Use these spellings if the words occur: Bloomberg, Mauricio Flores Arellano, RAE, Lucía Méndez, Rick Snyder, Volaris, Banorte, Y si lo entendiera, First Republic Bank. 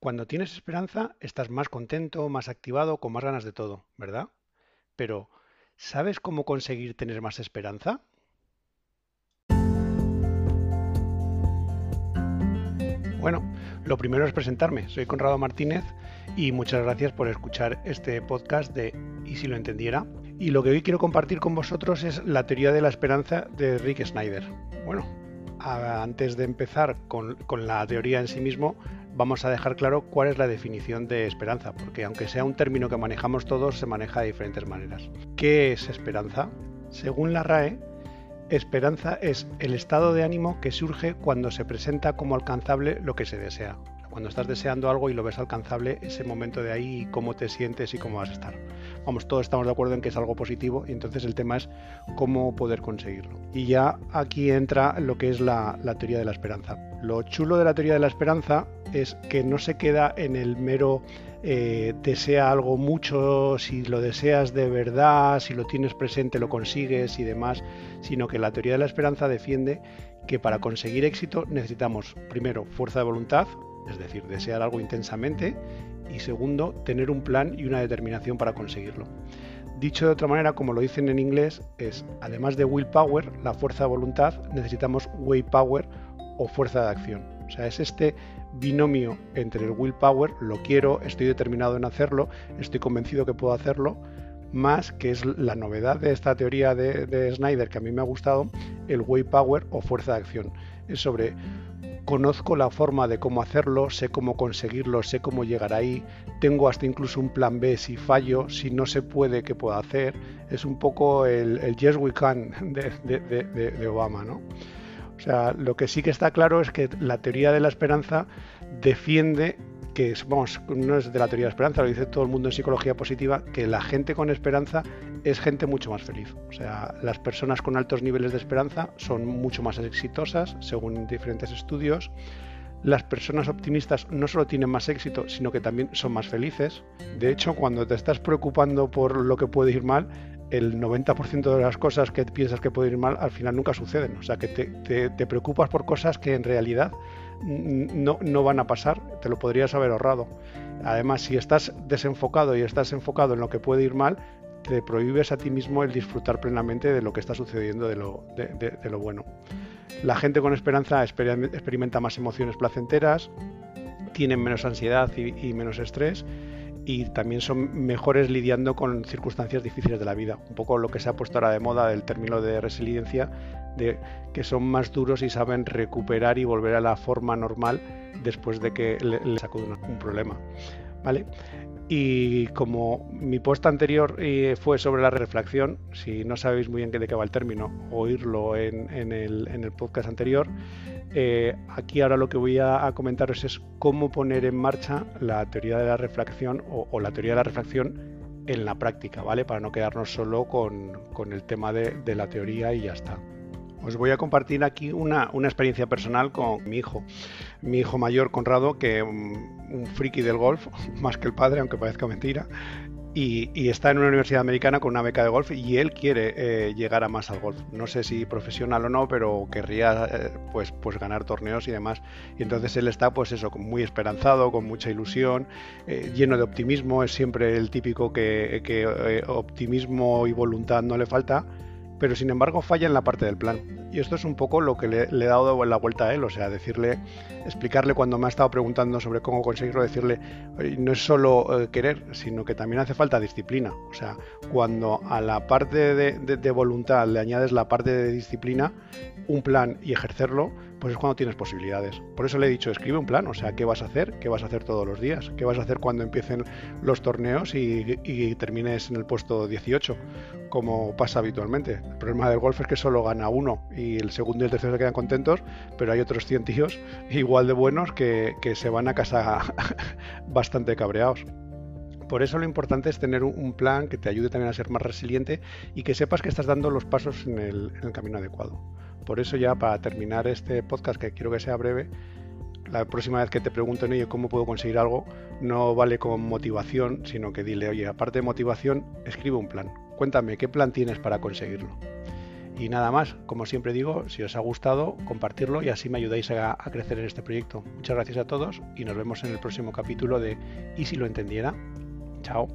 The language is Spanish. Cuando tienes esperanza, estás más contento, más activado, con más ganas de todo, ¿verdad? Pero, ¿sabes cómo conseguir tener más esperanza? Bueno, lo primero es presentarme. Soy Conrado Martínez y muchas gracias por escuchar este podcast de Y si lo entendiera. Y lo que hoy quiero compartir con vosotros es la teoría de la esperanza de Rick Snyder. Bueno, antes de empezar con la teoría en sí mismo, vamos a dejar claro cuál es la definición de esperanza, porque aunque sea un término que manejamos todos, se maneja de diferentes maneras. ¿Qué es esperanza? Según la RAE, esperanza es el estado de ánimo que surge cuando se presenta como alcanzable lo que se desea. Cuando estás deseando algo y lo ves alcanzable, ese momento de ahí, cómo te sientes y cómo vas a estar. Vamos, todos estamos de acuerdo en que es algo positivo y entonces el tema es cómo poder conseguirlo. Y ya aquí entra lo que es la teoría de la esperanza. Lo chulo de la teoría de la esperanza es que no se queda en el mero desea algo mucho, si lo deseas de verdad, si lo tienes presente lo consigues y demás, sino que la teoría de la esperanza defiende que para conseguir éxito necesitamos primero fuerza de voluntad, es decir, desear algo intensamente, y segundo, tener un plan y una determinación para conseguirlo. Dicho de otra manera, como lo dicen en inglés, es además de willpower, la fuerza de voluntad, necesitamos waypower o fuerza de acción. O sea, es este binomio entre el willpower, lo quiero, estoy determinado en hacerlo, estoy convencido que puedo hacerlo, más, que es la novedad de esta teoría de Snyder, que a mí me ha gustado, el waypower o fuerza de acción. Es sobre conozco la forma de cómo hacerlo, sé cómo conseguirlo, sé cómo llegar ahí, tengo hasta incluso un plan B si fallo, si no se puede, ¿qué puedo hacer? Es un poco el yes we can de Obama, ¿no? O sea, lo que sí que está claro es que la teoría de la esperanza defiende que, vamos, no es de la teoría de la esperanza, lo dice todo el mundo en psicología positiva, que la gente con esperanza es gente mucho más feliz. O sea, las personas con altos niveles de esperanza son mucho más exitosas, según diferentes estudios. Las personas optimistas no solo tienen más éxito, sino que también son más felices. De hecho, cuando te estás preocupando por lo que puede ir mal, el 90% de las cosas que piensas que pueden ir mal al final nunca suceden. O sea, que te preocupas por cosas que en realidad no van a pasar, te lo podrías haber ahorrado. Además, si estás desenfocado y estás enfocado en lo que puede ir mal, te prohíbes a ti mismo el disfrutar plenamente de lo que está sucediendo, de lo bueno. La gente con esperanza experimenta más emociones placenteras, tienen menos ansiedad y menos estrés, y también son mejores lidiando con circunstancias difíciles de la vida. Un poco lo que se ha puesto ahora de moda del término de resiliencia, de que son más duros y saben recuperar y volver a la forma normal después de que les sacude un problema, ¿vale? Y como mi post anterior fue sobre la reflexión, si no sabéis muy bien de qué va el término, oírlo en el podcast anterior. Aquí ahora lo que voy a comentaros es cómo poner en marcha la teoría de la refracción o la teoría de la refracción en la práctica, ¿vale? Para no quedarnos solo con el tema de la teoría y ya está. Os voy a compartir aquí una experiencia personal con mi hijo mayor Conrado, que un friki del golf, más que el padre, aunque parezca mentira. Y está en una universidad americana con una beca de golf y él quiere llegar a más al golf. No sé si profesional o no, pero querría pues ganar torneos y demás. Y entonces él está pues eso, muy esperanzado, con mucha ilusión, lleno de optimismo. Es siempre el típico que optimismo y voluntad no le falta, pero sin embargo falla en la parte del plan. Y esto es un poco lo que le he dado la vuelta a él, o sea, explicarle cuando me ha estado preguntando sobre cómo conseguirlo, decirle, no es solo querer, sino que también hace falta disciplina. O sea, cuando a la parte de voluntad le añades la parte de disciplina, un plan y ejercerlo, pues es cuando tienes posibilidades. Por eso le he dicho, escribe un plan, o sea, qué vas a hacer todos los días, qué vas a hacer cuando empiecen los torneos y termines en el puesto 18, como pasa habitualmente. El problema del golf es que solo gana uno y el segundo y el tercero se quedan contentos, pero hay otros 100 tíos igual de buenos que se van a casa bastante cabreados. Por eso lo importante es tener un plan que te ayude también a ser más resiliente y que sepas que estás dando los pasos en el camino adecuado. Por eso ya, para terminar este podcast, que quiero que sea breve, la próxima vez que te pregunten, oye, ¿cómo puedo conseguir algo?, no vale con motivación, sino que dile, oye, aparte de motivación, escribe un plan. Cuéntame, ¿qué plan tienes para conseguirlo? Y nada más, como siempre digo, si os ha gustado, compartirlo y así me ayudáis a crecer en este proyecto. Muchas gracias a todos y nos vemos en el próximo capítulo de Y si lo entendiera. Chao.